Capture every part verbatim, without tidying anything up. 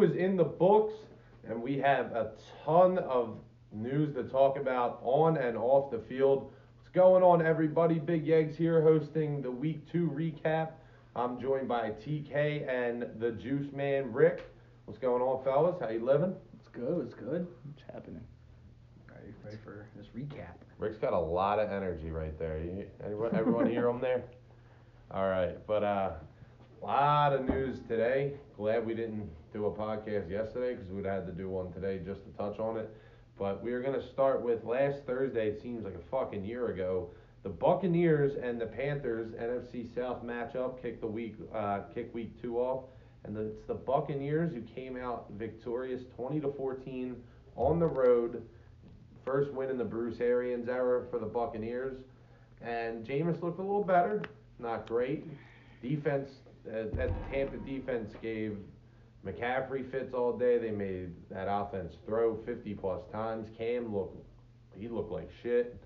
two is in the books, and we have a ton of news to talk about on and off the field. What's going on, everybody? Big Eggs here hosting the Week two recap. I'm joined by T K and the Juice Man, Rick. What's going on, fellas? How you living? It's good. It's good. What's happening? Ready, ready for this recap. Rick's got a lot of energy right there. You, everyone, everyone hear him there? All right, but uh, a lot of news today. Glad we didn't do a podcast yesterday because we'd have had to do one today just to touch on it. But we are going to start with last Thursday. It seems like a fucking year ago. The Buccaneers and the Panthers N F C South matchup kicked the week uh, kick week two off, and the, it's the Buccaneers who came out victorious, twenty to fourteen on the road. First win in the Bruce Arians era for the Buccaneers, and Jameis looked a little better. Not great. Defense, uh, that Tampa defense gave McCaffrey fits all day. They made that offense throw fifty plus times. Cam looked, he looked like shit.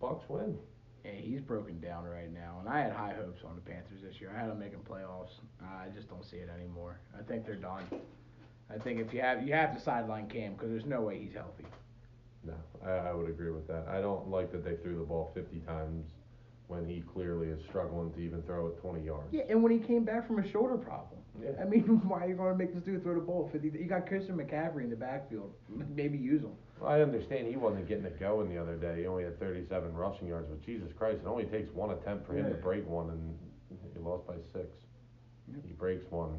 Bucks win. Yeah, he's broken down right now, and I had high hopes on the Panthers this year. I had them making playoffs. I just don't see it anymore. I think they're done. I think if you have you have to sideline Cam because there's no way he's healthy. No, I, I would agree with that. I don't like that they threw the ball fifty times. When he clearly is struggling to even throw it twenty yards. Yeah, and when he came back from a shoulder problem. Yeah. I mean, why are you going to make this dude throw the ball? You got Christian McCaffrey in the backfield. Maybe use him. Well, I understand he wasn't getting it going the other day. He only had thirty-seven rushing yards, but Jesus Christ, it only takes one attempt for him yeah. to break one, and he lost by six. Yep. He breaks one.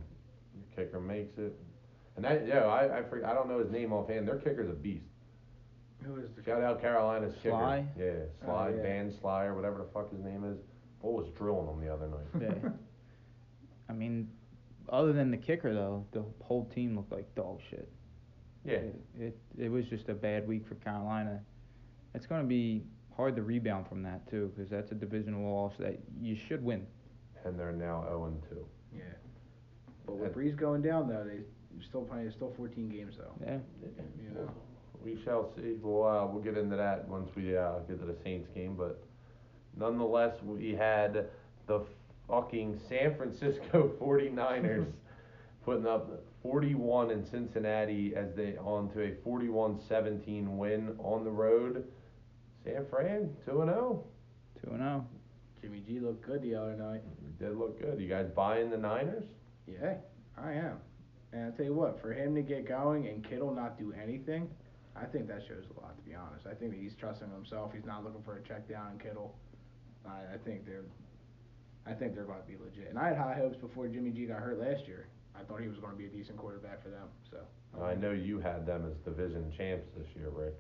Your kicker makes it. And that, yeah, I I, forget, I don't know his name offhand. Their kicker's a beast. Who is the Shout out Carolina's Sly? kicker. Yeah, Sly, oh, yeah. Van Sly, or whatever the fuck his name is. Bull was drilling him the other night. Yeah. I mean, other than the kicker, though, the whole team looked like dog shit. Yeah. It, it, it was just a bad week for Carolina. It's going to be hard to rebound from that, too, because that's a divisional loss that you should win. And they're now zero and two. Yeah. But with Brees going down, though, they still playing still fourteen games, though. Yeah. You know. We shall see. We'll, uh, we'll get into that once we uh, get to the Saints game. But nonetheless, we had the fucking San Francisco forty-niners putting up forty-one in Cincinnati as they on to a forty-one seventeen win on the road. San Fran, two and oh. two and oh. Jimmy G looked good the other night. He did look good. You guys buying the Niners? Yeah, I am. And I'll tell you what, for him to get going and Kittle not do anything, I think that shows a lot, to be honest. I think that he's trusting himself. He's not looking for a check down on Kittle. I, I think they're I think they're going to be legit. And I had high hopes before Jimmy G got hurt last year. I thought he was going to be a decent quarterback for them. So I know you had them as division champs this year, Rick.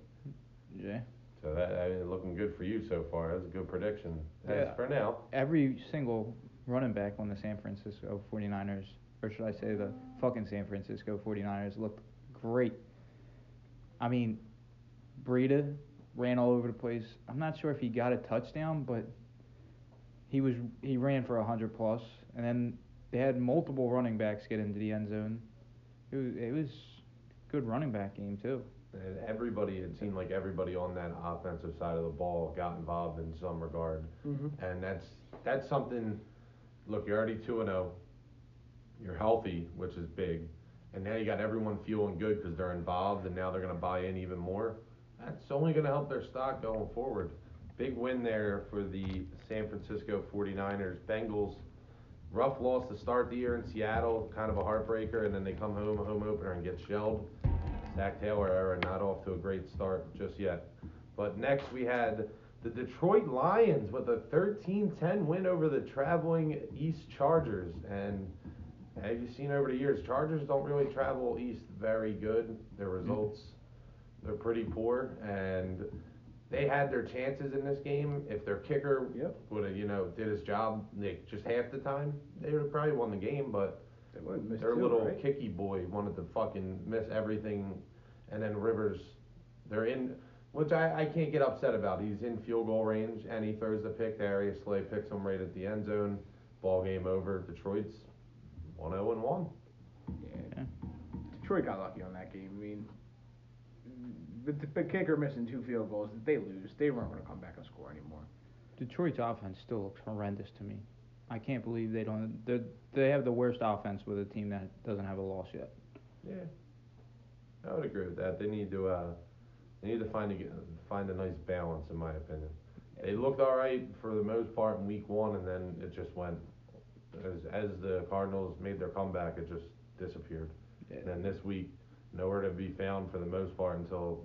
Yeah. So that I mean, looking good for you so far. That's a good prediction. As yeah. for now. Every single running back on the San Francisco forty-niners, or should I say the fucking San Francisco forty-niners, looked great. I mean, Breida ran all over the place. I'm not sure if he got a touchdown, but he was he ran for one hundred plus. And then they had multiple running backs get into the end zone. It was, it was a good running back game, too. And everybody, it seemed like everybody on that offensive side of the ball got involved in some regard. Mm-hmm. And that's that's something, look, you're already two and oh. You're healthy, which is big. And now you got everyone feeling good because they're involved, and now they're going to buy in even more. That's only going to help their stock going forward. Big win there for the San Francisco forty-niners. Bengals, rough loss to start the year in Seattle, kind of a heartbreaker, and then they come home, home opener, and get shelled. Zach Taylor era, not off to a great start just yet. But next we had the Detroit Lions with a thirteen ten win over the traveling East Chargers. And have you seen over the years, Chargers don't really travel east very good. Their results, they're pretty poor, and they had their chances in this game. If their kicker yep. would have, you know, did his job like, just half the time, they would have probably won the game, but they their two, little right? kicky boy wanted to fucking miss everything, and then Rivers, they're in, which I, I can't get upset about. He's in field goal range, and he throws the pick. Darius Slay picks him right at the end zone. Ball game over. Detroit's one oh one. Yeah. Detroit got lucky on that game. I mean, but the, the kicker missing two field goals, if they lose, they weren't going to come back and score anymore. Detroit's offense still looks horrendous to me. I can't believe they don't. They have the worst offense with a team that doesn't have a loss yet. Yeah, I would agree with that. They need to uh, they need to find a find a nice balance, in my opinion. They looked all right for the most part in week one, and then it just went as as the Cardinals made their comeback, it just disappeared. Yeah. And then this week, nowhere to be found for the most part until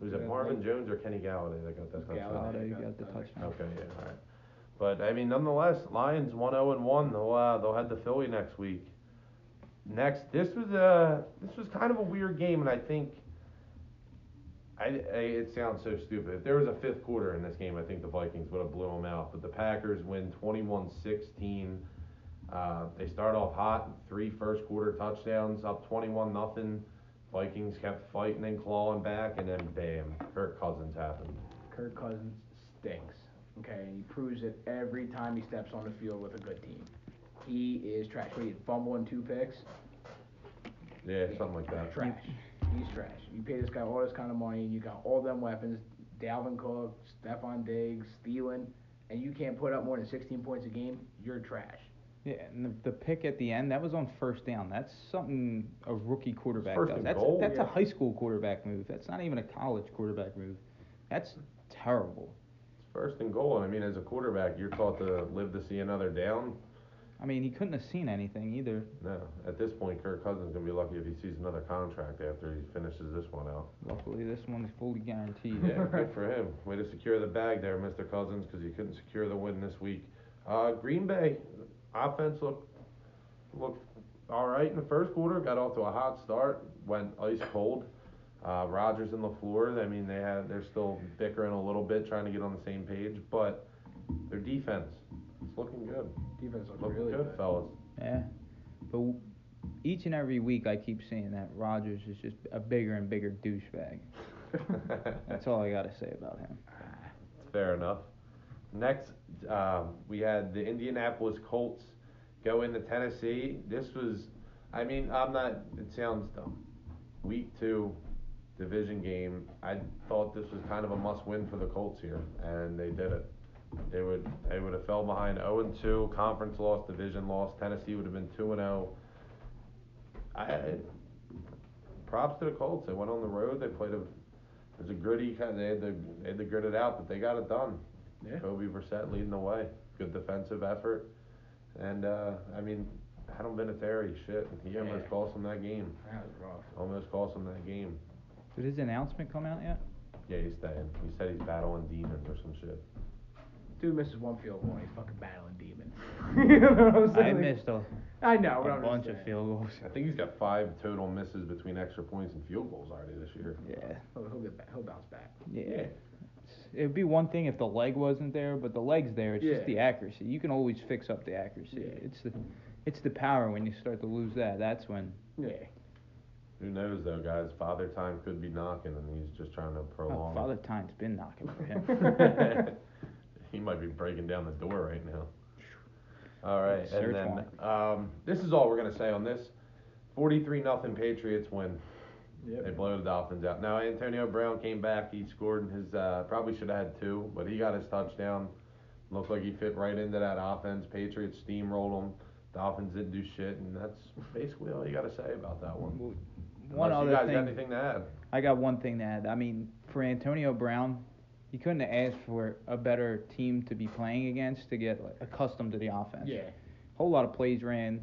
was it Marvin Jones or Kenny Galladay that got that touchdown? Galladay got the touchdown. Okay, yeah, all right. But I mean, nonetheless, Lions one oh and one. They'll uh, they'll head to Philly next week. Next, this was a this was kind of a weird game, and I think I, I it sounds so stupid. If there was a fifth quarter in this game, I think the Vikings would have blew them out. But the Packers win twenty-one sixteen. Uh, they start off hot, three first quarter touchdowns, up twenty-one nothing. Vikings kept fighting and clawing back, and then bam, Kirk Cousins happened. Kirk Cousins stinks. Okay, and he proves it every time he steps on the field with a good team. He is trash. What, he had fumble and two picks? Yeah, yeah, something like that. Trash. He's trash. You pay this guy all this kind of money, you got all them weapons, Dalvin Cook, Stephon Diggs, Thielen, and you can't put up more than sixteen points a game, you're trash. Yeah, and the, the pick at the end, that was on first down. That's something a rookie quarterback first does. That's, goal, a, that's yeah. a high school quarterback move. That's not even a college quarterback move. That's terrible. First and goal, and I mean, as a quarterback, you're taught to live to see another down. I mean, he couldn't have seen anything either. No. At this point, Kirk Cousins is going to be lucky if he sees another contract after he finishes this one out. Luckily, this one's fully guaranteed. Yeah, good for him. Way to secure the bag there, Mister Cousins, because he couldn't secure the win this week. Uh, Green Bay, offense looked, looked all right in the first quarter, got off to a hot start, went ice cold. Uh, Rodgers and LaFleur, I mean, they have, they're still bickering a little bit, trying to get on the same page, but their defense is looking good. Defense looks looking really good, good, fellas. Yeah, but each and every week I keep saying that Rodgers is just a bigger and bigger douchebag. That's all I got to say about him. Fair enough. Next, uh, we had the Indianapolis Colts go into Tennessee. This was, I mean, I'm not, it sounds dumb. Week two. Division game. I thought this was kind of a must-win for the Colts here, and they did it. They would they would have fell behind oh and two, conference loss, division loss. Tennessee would have been two and oh. I props to the Colts. They went on the road. They played a it was a gritty kind of, they had to they had to grit it out, but they got it done. Yeah. Kobe Brissett leading the way. Good defensive effort, and uh, I mean, Adam Vinatieri, shit, he almost yeah. cost them that game. That was rough. Almost cost them that game. Did his announcement come out yet? Yeah, he's staying. He said he's battling demons or some shit. Dude misses one field goal and he's fucking battling demons. You know what I'm saying? I missed a, I know, a bunch of field goals. I think he's got five total misses between extra points and field goals already this year. Yeah. Oh, he'll get back. He'll bounce back. Yeah. yeah. It would be one thing if the leg wasn't there, but the leg's there. It's yeah. just the accuracy. You can always fix up the accuracy. Yeah. It's the it's the power when you start to lose that. That's when... Yeah. Who knows, though, guys? Father Time could be knocking, and he's just trying to prolong. Oh, Father Time's been knocking for him. He might be breaking down the door right now. All right, and then um, this is all we're going to say on this. forty-three nothing Patriots win. Yep. They blow the Dolphins out. Now, Antonio Brown came back. He scored his uh, – probably should have had two, but he got his touchdown. Looked like he fit right into that offense. Patriots steamrolled him. Dolphins didn't do shit, and that's basically all you got to say about that one. One Unless other you guys thing, got anything to add? I got one thing to add. I mean, for Antonio Brown, he couldn't have asked for a better team to be playing against to get like, accustomed to the offense. Yeah. A whole lot of plays ran,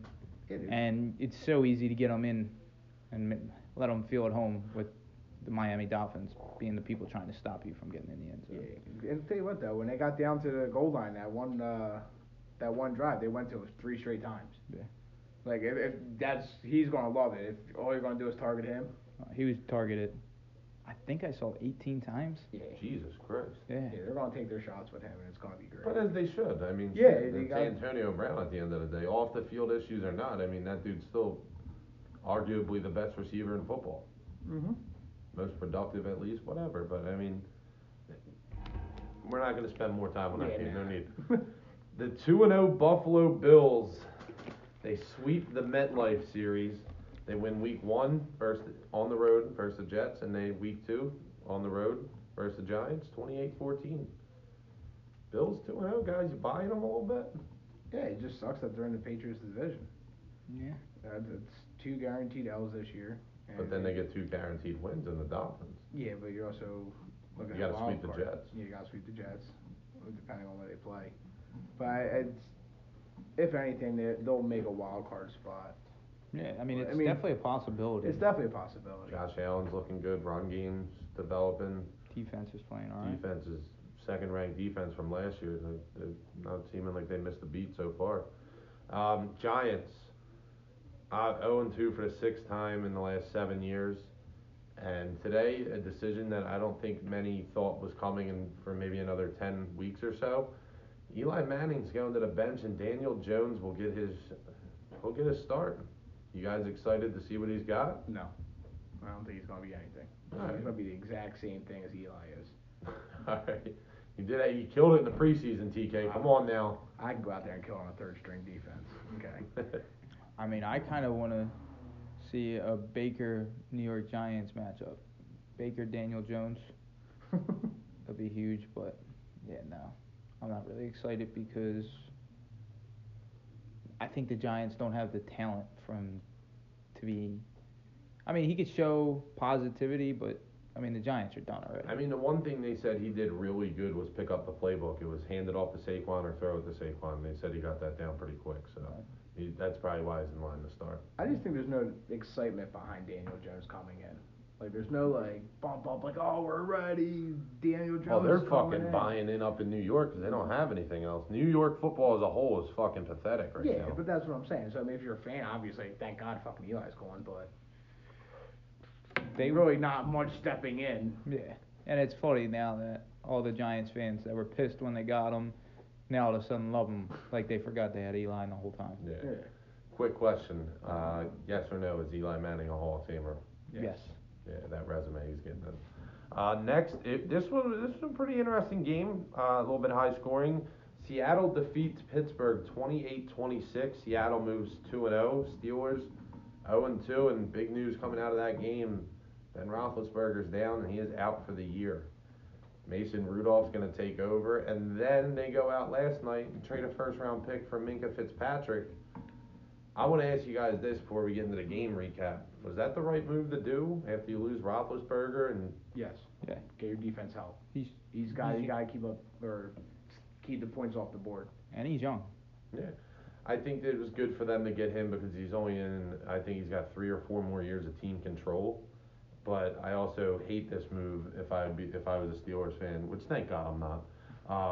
it and it's so easy to get them in and let them feel at home with the Miami Dolphins being the people trying to stop you from getting in the end zone. Yeah. And tell you what, though, when they got down to the goal line, that one uh, that one drive, they went to it three straight times. Yeah. Like, if, if that's, he's going to love it. If all you're going to do is target him. Uh, he was targeted, I think I saw eighteen times. Yeah. Jesus Christ. Yeah. yeah they're going to take their shots with him, and it's going to be great. But as they should. I mean, yeah, so, it's Antonio Brown at the end of the day. Off the field issues or not, I mean, that dude's still arguably the best receiver in football. Mm-hmm. Most productive, at least, whatever. But, I mean, we're not going to spend more time on yeah, that game. No, no need. The two and oh Buffalo Bills. They sweep the MetLife series. They win week one versus on the road versus the Jets, and they week two on the road versus the Giants, twenty-eight fourteen. Bills two and oh, guys. You buying them a little bit? Yeah, it just sucks that they're in the Patriots division. Yeah. Uh, that's two guaranteed L's this year. And but then they get two guaranteed wins in the Dolphins. Yeah, but you're also looking you at gotta sweep the Jets. Yeah, you got to sweep the Jets, depending on where they play. But it's, if anything, they'll make a wild card spot. Yeah, I mean, it's I mean, definitely a possibility. It's definitely a possibility. Josh Allen's looking good. Run game's developing. Defense is playing all right. Defense is second-ranked defense from last year. They're not seeming like they missed a beat so far. Um, Giants, uh, oh and two for the sixth time in the last seven years. And today, a decision that I don't think many thought was coming in for maybe another ten weeks or so. Eli Manning's going to the bench, and Daniel Jones will get his, he'll get his start. You guys excited to see what he's got? No. I don't think he's going to be anything. All right. He's going to be the exact same thing as Eli is. All right. You did that. You killed it in the preseason, T K. Come on now. I can go out there and kill on a third-string defense. Okay. I mean, I kind of want to see a Baker-New York Giants matchup. Baker-Daniel Jones. That'd be huge, but, yeah, no. I'm not really excited because I think the Giants don't have the talent from to be. I mean, he could show positivity, but, I mean, the Giants are done already. I mean, the one thing they said he did really good was pick up the playbook. It was hand it off to Saquon or throw it to Saquon. They said he got that down pretty quick, so right. he, that's probably why he's in line to start. I just think there's no excitement behind Daniel Jones coming in. Like, there's no, like, bump up, like, oh, we're ready, Daniel Jones. Oh, they're fucking in. buying in up in New York because they don't have anything else. New York football as a whole is fucking pathetic right yeah, now. Yeah, but that's what I'm saying. So, I mean, if you're a fan, obviously, thank God fucking Eli's going, but they really not much stepping in. Yeah, and it's funny now that all the Giants fans that were pissed when they got him, now all of a sudden love him like they forgot they had Eli the whole time. Yeah. yeah. Quick question. Uh, yes or no, is Eli Manning a Hall of Famer? Yes. yes. Yeah, that resume he's getting done. Uh, next, it, this one, this is a pretty interesting game, uh, a little bit high scoring. Seattle defeats Pittsburgh twenty-eight twenty-six. Seattle moves two and oh. Steelers oh and two, and big news coming out of that game, Ben Roethlisberger's down, and he is out for the year. Mason Rudolph's going to take over, and then they go out last night and trade a first-round pick for Minkah Fitzpatrick. I want to ask you guys this before we get into the game recap. Was that the right move to do after you lose Roethlisberger? And yes. Yeah. Get your defense help. He's he's got he's, you got to keep up or keep the points off the board. And he's young. Yeah, I think that it was good for them to get him because he's only in. I think he's got three or four more years of team control. But I also hate this move. If I be if I was a Steelers fan, which thank God I'm not,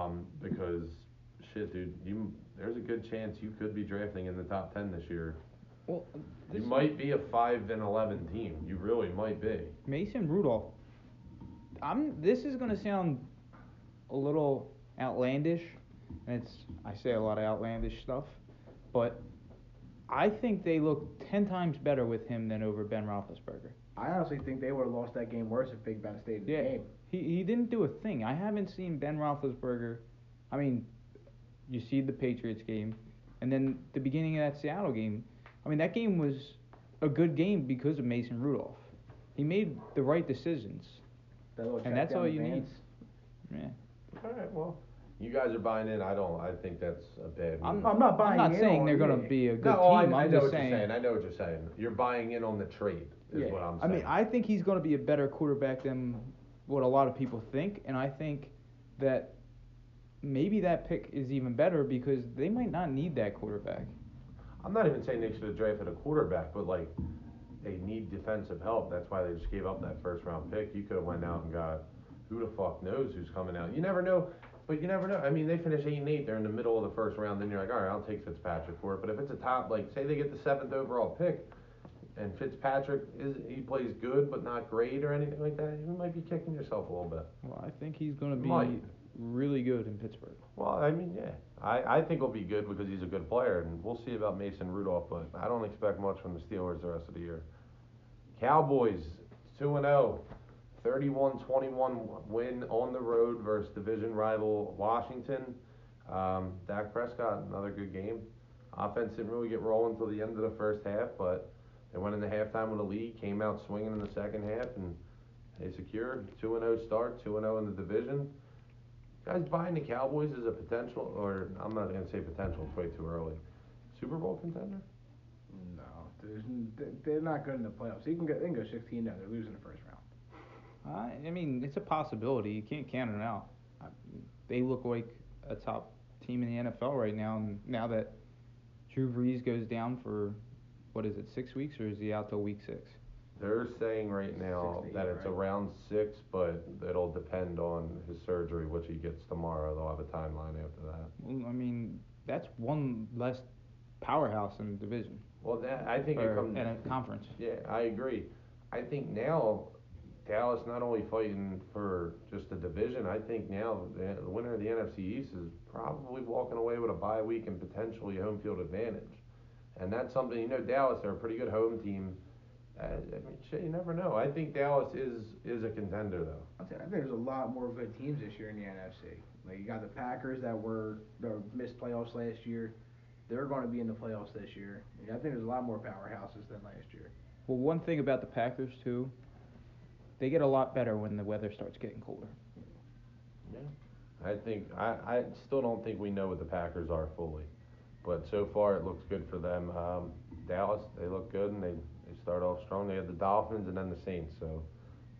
um, because shit, dude, you. There's a good chance you could be drafting in the top ten this year. Well, this you might be a five and eleven team. You really might be. Mason Rudolph. I'm. This is gonna sound a little outlandish, and it's. I say a lot of outlandish stuff, but I think they look ten times better with him than over Ben Roethlisberger. I honestly think they would have lost that game worse if Big Ben stayed in yeah, the game. He he didn't do a thing. I haven't seen Ben Roethlisberger. I mean. You see the Patriots game, and then the beginning of that Seattle game. I mean, that game was a good game because of Mason Rudolph. He made the right decisions, that and that's all you need. Yeah. All right. Well, you guys are buying in. I don't. I think that's a bad move. I'm, I'm not buying. I'm not in saying they're going to be a good no, team. I, I I'm know just what saying. You're saying. I know what you're saying. You're buying in on the trade. Is yeah. what I'm saying. I mean, I think he's going to be a better quarterback than what a lot of people think, and I think that. Maybe that pick is even better because they might not need that quarterback. I'm not even saying they should have drafted a quarterback, but, like, they need defensive help. That's why they just gave up that first-round pick. You could have went out and got who the fuck knows who's coming out. You never know, but you never know. I mean, they finish eight and eight. They're in the middle of the first round. Then you're like, all right, I'll take Fitzpatrick for it. But if it's a top, like, say they get the seventh overall pick, and Fitzpatrick, is he plays good but not great or anything like that, you might be kicking yourself a little bit. Well, I think he's going to be might. really good in Pittsburgh. Well, I mean, yeah. I, I think he'll be good because he's a good player, and we'll see about Mason Rudolph, but I don't expect much from the Steelers the rest of the year. Cowboys, two and oh, thirty-one twenty-one win on the road versus division rival Washington. Um, Dak Prescott, another good game. Offense didn't really get rolling until the end of the first half, but they went into halftime with a lead, came out swinging in the second half, and they secured two and oh start, two and oh in the division. Guys, buying the Cowboys is a potential, or I'm not going to say potential, it's way too early. Super Bowl contender? No. There's, they're not good in the playoffs. They can go, they can go sixteen now. They're losing the first round. Uh, I mean, it's a possibility. You can't count it out. I, they look like a top team in the N F L right now. And now that Drew Brees goes down for, what is it, six weeks, or is he out till week six? They're saying right now that it's around six, but it'll depend on his surgery, which he gets tomorrow. They'll have a timeline after that. Well, I mean, that's one less powerhouse in the division. Well, that, I think it comes in a conference. Yeah, I agree. I think now Dallas not only fighting for just the division, I think now the winner of the N F C East is probably walking away with a bye week and potentially home field advantage. And that's something, you know, Dallas are a pretty good home team. I mean, shit, you never know. I think Dallas is is a contender, though. I think there's a lot more good teams this year in the N F C. Like, you got the Packers that were that missed playoffs last year. They're going to be in the playoffs this year. I think there's a lot more powerhouses than last year. Well, one thing about the Packers, too, they get a lot better when the weather starts getting colder. Yeah. I think I, I still don't think we know what the Packers are fully. But so far, it looks good for them. Um, Dallas, they look good, and they... They start off strong. They had the Dolphins and then the Saints, so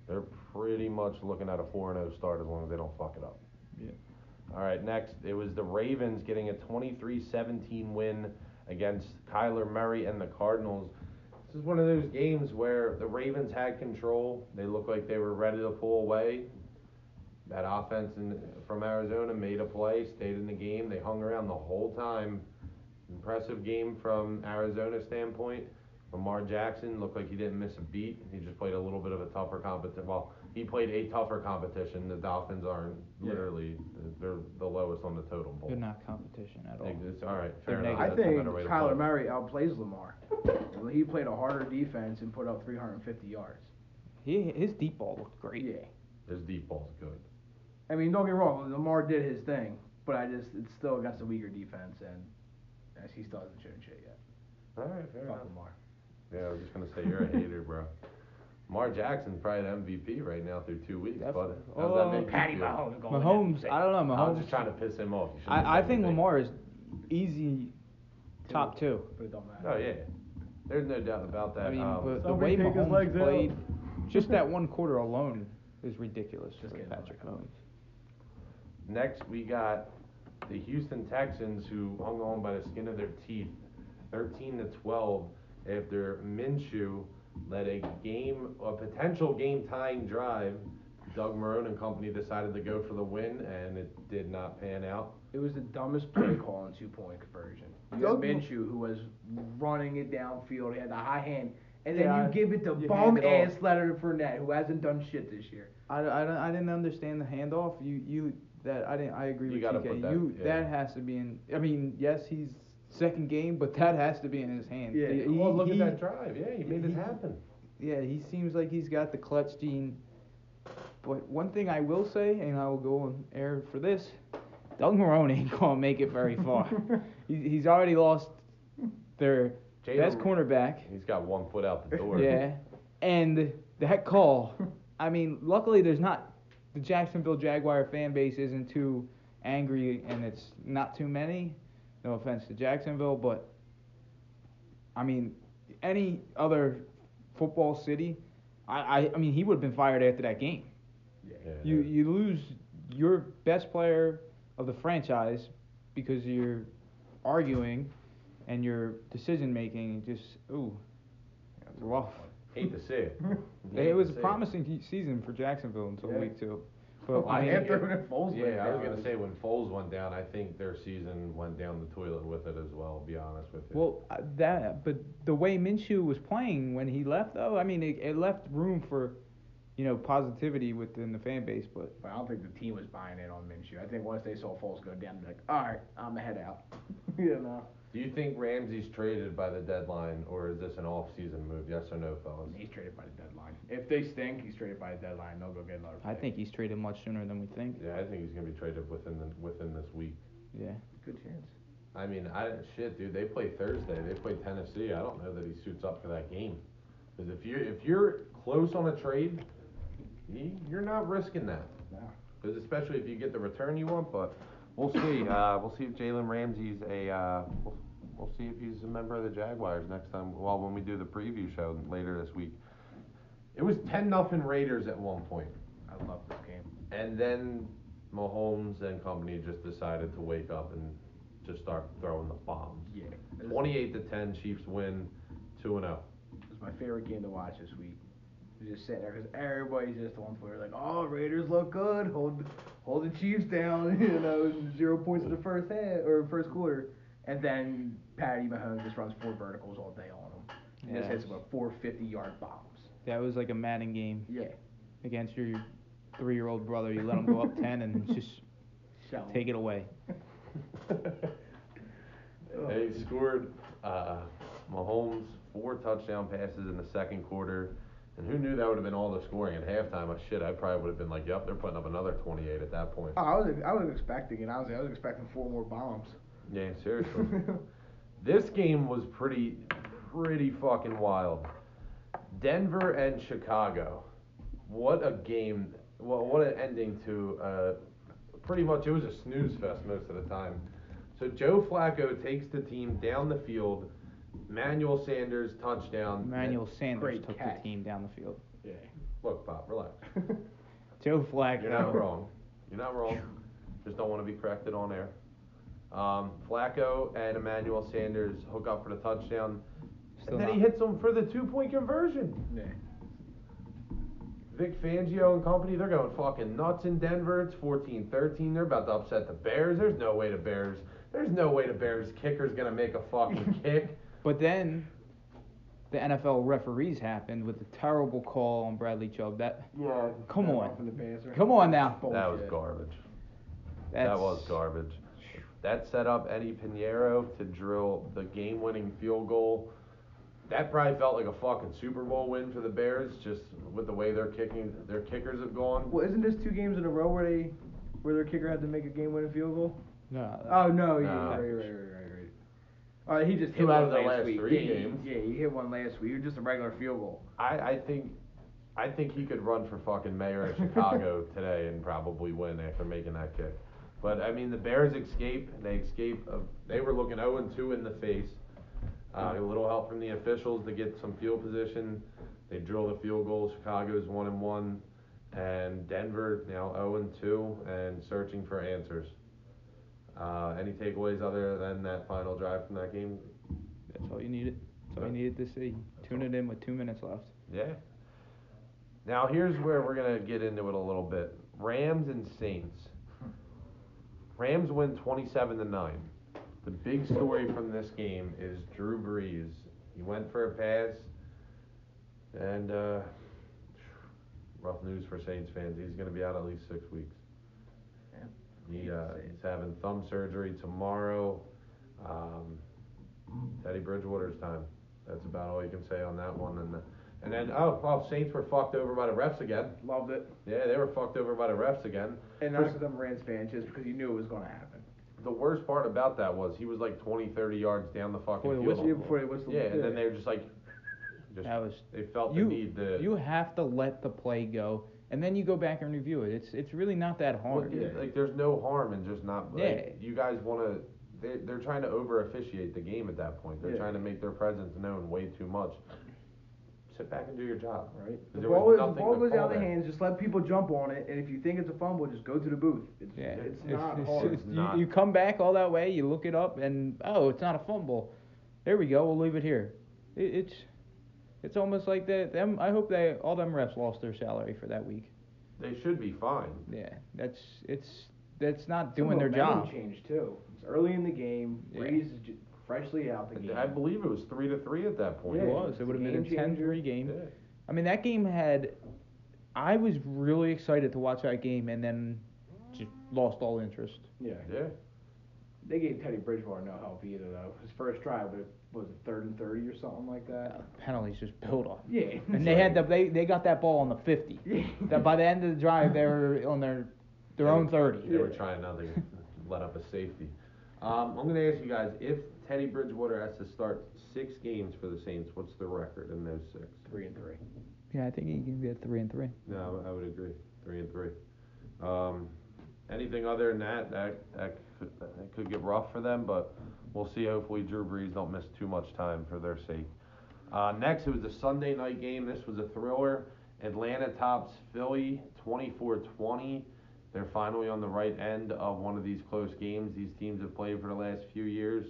they're pretty much looking at a four and oh start as long as they don't fuck it up. Yeah. All right, next, it was the Ravens getting a twenty-three seventeen win against Kyler Murray and the Cardinals. This is one of those games where the Ravens had control. They looked like they were ready to pull away. That offense in, from Arizona made a play, stayed in the game. They hung around the whole time. Impressive game from Arizona standpoint. Lamar Jackson looked like he didn't miss a beat. He just played a little bit of a tougher competition. Well, he played a tougher competition. The Dolphins aren't yeah. literally, they're the lowest on the totem pole. They're not competition at all. It's, all right, fair enough. I think Kyler Murray outplays Lamar. He played a harder defense and put up three hundred fifty yards. He His deep ball looked great. Yeah. His deep ball's good. I mean, don't get me wrong, Lamar did his thing, but I just it's still against a weaker defense, and he still hasn't shown shit yet. All right, fair enough. Lamar. Yeah, I was just going to say, you're a hater, bro. Lamar Jackson's probably the M V P right now through two weeks, buddy. How's that make you feel? Patty Mahomes going Mahomes, I don't know, Mahomes. I'm just trying to piss him off. I, I think Lamar is easy top two. But it don't matter. Oh, yeah. There's no doubt about that. I mean, um, but the way Mahomes played, just that one quarter alone is ridiculous just for Patrick Mahomes. Next, we got the Houston Texans, who hung on by the skin of their teeth, thirteen to twelve. After Minshew led a game, a potential game-tying drive, Doug Marrone and company decided to go for the win, and it did not pan out. It was the dumbest play call in two-point conversion. You Doug had Minshew, who was running it downfield, he had the high hand, and then yeah, you give it to bum-ass Leonard Fournette, who hasn't done shit this year. I, I, I didn't understand the handoff. You you that I didn't I agree you with gotta T K. Put that, you yeah. that has to be in. I mean, yes, he's. Second game, but that has to be in his hand. Yeah, he, well, look he, at that drive. Yeah, he made he, it happen. Yeah, he seems like he's got the clutch gene. But one thing I will say, and I will go on air for this, Doug Marrone ain't going to make it very far. he, he's already lost their Jayden, best cornerback. He's got one foot out the door. Yeah, and that call, I mean, luckily there's not – the Jacksonville Jaguar fan base isn't too angry and it's not too many. No offense to Jacksonville, but, I mean, any other football city, I, I, I mean, he would have been fired after that game. Yeah. Yeah. You you lose your best player of the franchise because you're arguing and your decision-making just, ooh, that's rough. Hate to see it. It was a promising season for Jacksonville until yeah. week two. But well, I mean, after when Foles yeah, went down. I was going to say, when Foles went down, I think their season went down the toilet with it as well, to be honest with you. Well, that, but the way Minshew was playing when he left, though, I mean, it, it left room for, you know, positivity within the fan base. But. but I don't think the team was buying in on Minshew. I think once they saw Foles go down, they're like, all right, I'm going to head out. You know? Do you think Ramsey's traded by the deadline, or is this an off-season move? Yes or no, fellas? He's traded by the deadline. If they stink, he's traded by the deadline. They'll go get another pick. I think he's traded much sooner than we think. Yeah, I think he's going to be traded within the, within this week. Yeah. Good chance. I mean, I shit, dude, they play Thursday. They play Tennessee. I don't know that he suits up for that game. Because if you're, if you're close on a trade, you're not risking that. No. Because especially if you get the return you want, but... We'll see. Uh, we'll see if Jalen Ramsey's a uh, we'll see if he's a member of the Jaguars next time. Well, when we do the preview show later this week. It was ten nothing Raiders at one point. I love this game. And then Mahomes and company just decided to wake up and just start throwing the bombs. Yeah. twenty-eight to ten, Chiefs win, two and oh. It was my favorite game to watch this week. We just sat there because everybody's just on Twitter like, oh, Raiders look good, hold hold the Chiefs down, you know, zero points in the first half or first quarter. And then Patty Mahomes just runs four verticals all day on him. And yeah. just hits about four fifty-yard bombs. That was like a Madden game. Yeah. Against your three-year-old brother, you let him go up ten and just Shall take it away. They scored uh, Mahomes four touchdown passes in the second quarter. And who knew that would have been all the scoring at halftime? I shit, I probably would have been like, yep, they're putting up another twenty-eight at that point. Oh, I was I was expecting it. Honestly, I was expecting four more bombs. Yeah, seriously. This game was pretty, pretty fucking wild. Denver and Chicago. What a game. Well, what an ending to uh, pretty much it was a snooze fest most of the time. So Joe Flacco takes the team down the field. Emmanuel Sanders, touchdown. Emmanuel Sanders took catch. The team down the field. Yeah. Look, Pop, relax. Joe Flacco. You're not wrong. You're not wrong. Just don't want to be corrected on air. Um, Flacco and Emmanuel Sanders hook up for the touchdown. Still and then not. He hits them for the two-point conversion. Yeah. Vic Fangio and company, they're going fucking nuts in Denver. It's fourteen thirteen. They're about to upset the Bears. There's no way the Bears... There's no way the Bears kicker's going to make a fucking kick. But then the N F L referees happened with a terrible call on Bradley Chubb. That yeah, come that on. The Bears, right? Come on now. Bullshit. That was garbage. That's... That was garbage. That set up Eddie Pinheiro to drill the game-winning field goal. That probably felt like a fucking Super Bowl win for the Bears, just with the way their kicking, their kickers have gone. Well, isn't this two games in a row where they, where their kicker had to make a game-winning field goal? No. Oh no, no. Yeah, right, right, right, right, right. All right, he just hit one last week. Three yeah, games. He, yeah, he hit one last week. It was just a regular field goal. I, I think, I think he could run for fucking mayor of Chicago today and probably win after making that kick. But I mean, the Bears escape. They escape. Uh, they were looking oh and two in the face. Uh, a little help from the officials to get some field position. They drill the field goal. Chicago's one and one, and Denver now oh and two and searching for answers. Uh, any takeaways other than that final drive from that game? That's all you needed. That's all you needed to see. Tune it in with two minutes left. Yeah. Now here's where we're going to get into it a little bit. Rams and Saints. Rams win twenty-seven to nine. The big story from this game is Drew Brees. He went for a pass, and uh, rough news for Saints fans. He's going to be out at least six weeks. He, uh, he's having thumb surgery tomorrow. Um, Teddy Bridgewater's time. That's about all you can say on that one. And the, and then, oh, oh, Saints were fucked over by the refs again. Loved it. Yeah, they were fucked over by the refs again. And not because I'm Rams fan, just because you knew it was going to happen. The worst part about that was he was like twenty, thirty yards down the fucking field. Before, before they whistled. Yeah, and then they were just like, just, that was, they felt you, the need to. You have to let the play go. And then you go back and review it. It's it's really not that hard. Well, yeah, like there's no harm in just not. Like, yeah. You guys want to. They they're trying to over officiate the game at that point. They're yeah. trying to make their presence known way too much. Sit back and do your job, right? The ball, was is, the ball goes out of the hands. Just let people jump on it. And if you think it's a fumble, just go to the booth. It's, yeah. it's, it's not it's, hard. It's, it's you, not. You come back all that way. You look it up, and oh, it's not a fumble. There we go. We'll leave it here. It, it's. It's almost like that. Them, I hope they all them refs lost their salary for that week. They should be fine. Yeah, that's it's that's not doing their job. Change too. It's early in the game. Yeah. Brees is just freshly out the game. I believe it was three to three at that point. Yeah, it was. It would have been a ten three game. Yeah. I mean, that game had. I was really excited to watch that game and then just lost all interest. Yeah. Yeah. They gave Teddy Bridgewater no help either though. His first try, but. Was it third and thirty or something like that? Uh, penalties just built up. Yeah. And they had the they, they got that ball on the fifty. Yeah. That by the end of the drive they were on their their they own were, thirty. They yeah. were trying not to let up a safety. Um, I'm gonna ask you guys if Teddy Bridgewater has to start six games for the Saints, what's the record in those six? Three and three. Yeah, I think he can get three and three. No, I would agree. Three and three. Um, anything other than that, that that could, that could get rough for them, but. we'll see. Hopefully Drew Brees don't miss too much time for their sake. Uh, next, it was a Sunday night game. This was a thriller. Atlanta tops Philly twenty-four twenty. They're finally on the right end of one of these close games these teams have played for the last few years.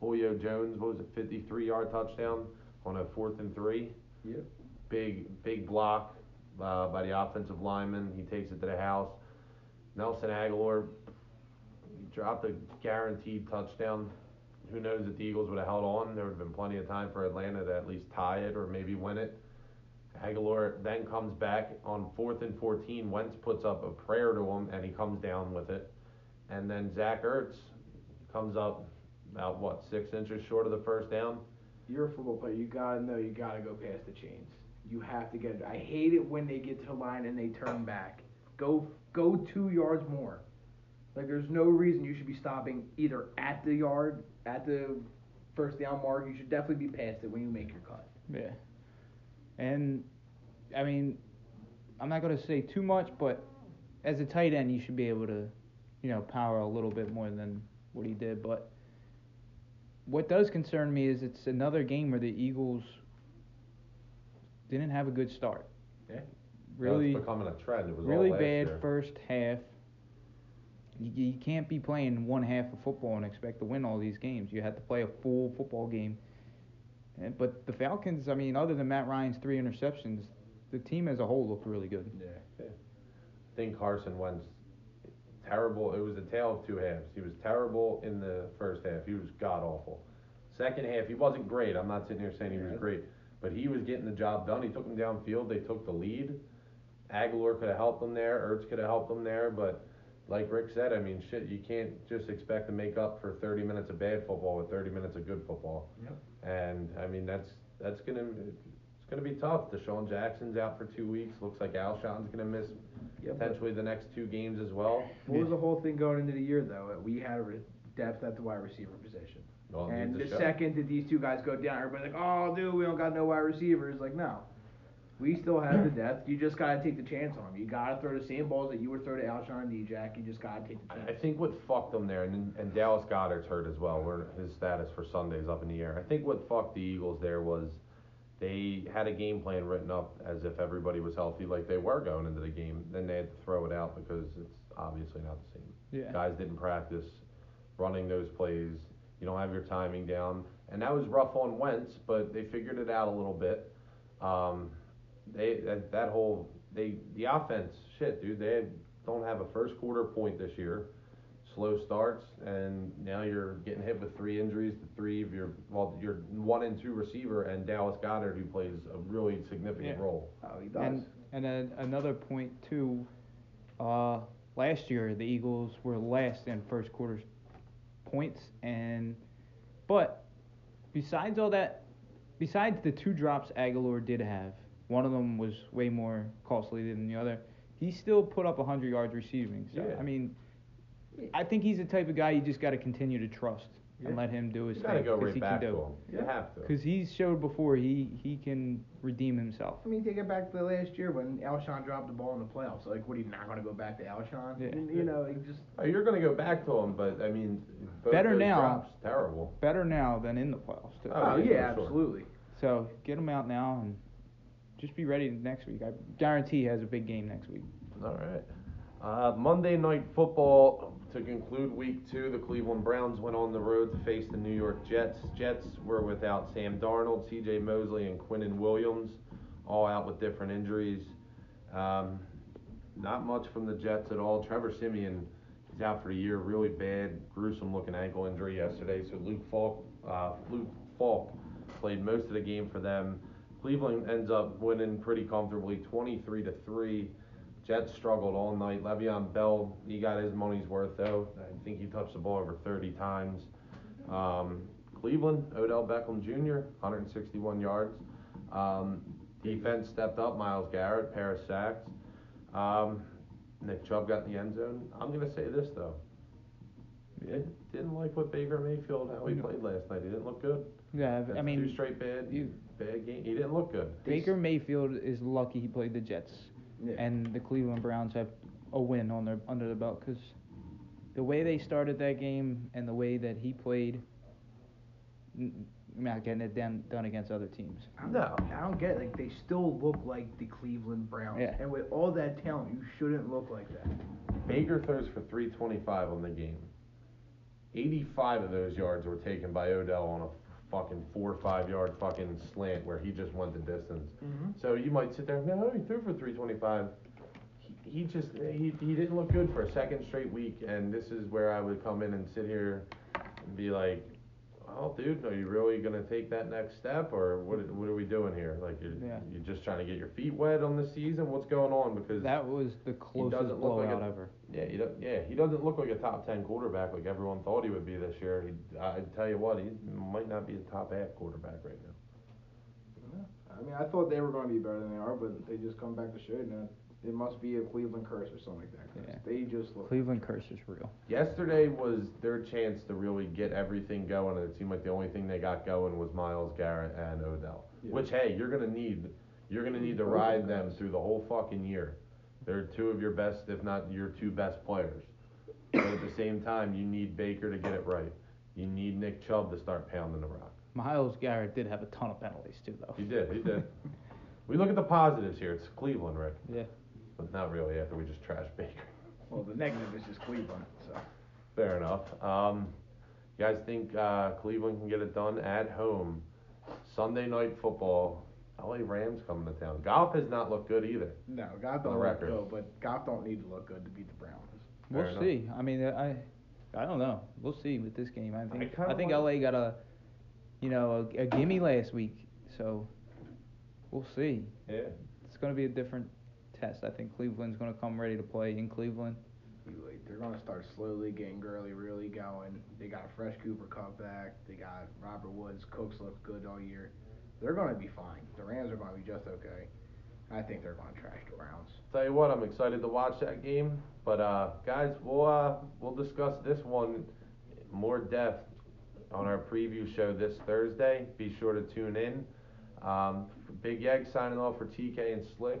Julio Jones, what was it, fifty-three yard touchdown on a fourth and three? Yep. Big, big block uh, by the offensive lineman. He takes it to the house. Nelson Agholor, he dropped a guaranteed touchdown. Who knows if the Eagles would have held on. There would have been plenty of time for Atlanta to at least tie it or maybe win it. Agholor then comes back on fourth and fourteen. Wentz puts up a prayer to him, and he comes down with it. And then Zach Ertz comes up about, what, six inches short of the first down? You're a football player. You got to know you got to go past the chains. You have to get it. I hate it when they get to the line and they turn back. Go, go two yards more. Like, there's no reason you should be stopping either at the yard, at the first down mark. You should definitely be past it when you make your cut. Yeah. And, I mean, I'm not going to say too much, but as a tight end, you should be able to, you know, power a little bit more than what he did. But what does concern me is it's another game where the Eagles didn't have a good start. Yeah. Really, becoming a trend. It was really all bad year. First half. You, you can't be playing one half of football and expect to win all these games. You have to play a full football game. And, but the Falcons, I mean, other than Matt Ryan's three interceptions, the team as a whole looked really good. Yeah. yeah. I think Carson Wentz, terrible. It was a tale of two halves. He was terrible in the first half. He was god-awful. Second half, he wasn't great. I'm not sitting here saying he was great. But he was getting the job done. He took them downfield. They took the lead. Agholor could have helped them there. Ertz could have helped them there. But like Rick said, I mean, shit, you can't just expect to make up for thirty minutes of bad football with thirty minutes of good football. Yep. And, I mean, that's that's going to it's gonna be tough. Deshaun Jackson's out for two weeks. Looks like Alshon's going to miss yep. potentially the next two games as well. What was the whole thing going into the year, though? We had a depth at the wide receiver position. Well, and the show. second that these two guys go down, everybody's like, oh, dude, we don't got no wide receivers. Like, no. We still have the depth. You just got to take the chance on them. You got to throw the same balls that you would throw to Alshon and D-Jack. You just got to take the chance. I think what fucked them there, and and Dallas Goddard's hurt as well. Where his status for Sunday's up in the air. I think what fucked the Eagles there was they had a game plan written up as if everybody was healthy like they were going into the game. Then they had to throw it out because it's obviously not the same. Yeah. Guys didn't practice running those plays. You don't have your timing down. And that was rough on Wentz, but they figured it out a little bit. Um... They that, that whole they the offense shit dude they don't have a first quarter point this year, slow starts, and now you're getting hit with three injuries to three of your well your one and two receiver and Dallas Goddard, who plays a really significant yeah. role. Oh, he does. And and then another point too, uh, last year the Eagles were last in first quarter points and, but besides all that, besides the two drops Agholor did have. One of them was way more costly than the other. He still put up one hundred yards receiving. So, yeah. I mean, I think he's the type of guy you just got to continue to trust yeah. and let him do his you thing. You got to go right back to him. You yeah. have to. Because he's showed before he, he can redeem himself. I mean, take it back to the last year when Alshon dropped the ball in the playoffs. Like, what, are you not going to go back to Alshon? Yeah. You, you know, just... Oh, you're going to go back to him, but, I mean, both better those now, drops, terrible. Better now than in the playoffs. Too. Oh, oh, yeah, yeah sure. absolutely. So, get him out now and... just be ready next week. I guarantee he has a big game next week. All right. Uh, Monday Night Football, to conclude week two, the Cleveland Browns went on the road to face the New York Jets. Jets were without Sam Darnold, C J Mosley, and Quinnen Williams, all out with different injuries. Um, not much from the Jets at all. Trevor Siemian is out for a year, really bad, gruesome-looking ankle injury yesterday. So Luke Falk, uh, Luke Falk played most of the game for them. Cleveland ends up winning pretty comfortably, twenty-three to three. Jets struggled all night. Le'Veon Bell, he got his money's worth, though. I think he touched the ball over thirty times. Um, Cleveland, Odell Beckham Junior, one hundred sixty-one yards. Um, defense stepped up. Myles Garrett, pair of sacks. Um, Nick Chubb got in the end zone. I'm going to say this, though. I didn't like what Baker Mayfield, how he played last night. He didn't look good. Yeah, That's I mean, two straight bad, you, bad game. He didn't look good. Baker Mayfield is lucky he played the Jets, yeah. and the Cleveland Browns have a win on their under the belt because the way they started that game and the way that he played, not getting it done, done against other teams. No. I don't get it. Like, they still look like the Cleveland Browns. Yeah. And with all that talent, you shouldn't look like that. Baker throws for three twenty-five on the game. eighty-five of those yards were taken by Odell on a fucking four or five yard fucking slant where he just went the distance. Mm-hmm. So you might sit there, no, he threw for three twenty-five. He, he just, he, he didn't look good for a second straight week, and this is where I would come in and sit here and be like, oh, dude, are you really going to take that next step, or what What are we doing here? Like, you're, yeah. you're just trying to get your feet wet on the season? What's going on? Because that was the closest blowout like ever. Yeah he, yeah, he doesn't look like a top ten quarterback like everyone thought he would be this year. He, I tell you what, he might not be a top-half quarterback right now. Yeah. I mean, I thought they were going to be better than they are, but they just come back to shit now. It must be a Cleveland curse or something like that. Yeah. They just look. Cleveland curse is real. Yesterday was their chance to really get everything going, and it seemed like the only thing they got going was Myles Garrett and Odell. Yeah. Which, hey, you're gonna need, you're gonna need to ride them through the whole fucking year. They're two of your best, if not your two best players. But at the same time, you need Baker to get it right. You need Nick Chubb to start pounding the rock. Myles Garrett did have a ton of penalties too, though. He did. He did. We look at the positives here. It's Cleveland, Rick. Yeah. But not really, after we just trashed Baker. Well, the negative is just Cleveland, so. Fair enough. Um, you guys think uh, Cleveland can get it done at home? Sunday night football, L A Rams coming to town. Goff has not looked good either. No, Goff don't look good, but Goff don't need to look good to beat the Browns. Fair we'll enough. see. I mean, I I don't know. We'll see with this game. I think I, I think L A got a, you know, a, a gimme last week, so we'll see. Yeah. It's going to be a different... I think Cleveland's going to come ready to play in Cleveland. They're going to start slowly getting Gurley really going. They got fresh Cooper Kupp back. They got Robert Woods. Cooks looked good all year. They're going to be fine. The Rams are going to be just okay. I think they're going to trash the Browns. Tell you what, I'm excited to watch that game. But, uh, guys, we'll, uh, we'll discuss this one in more depth on our preview show this Thursday. Be sure to tune in. Um, Big Yegg signing off for T K and Slick.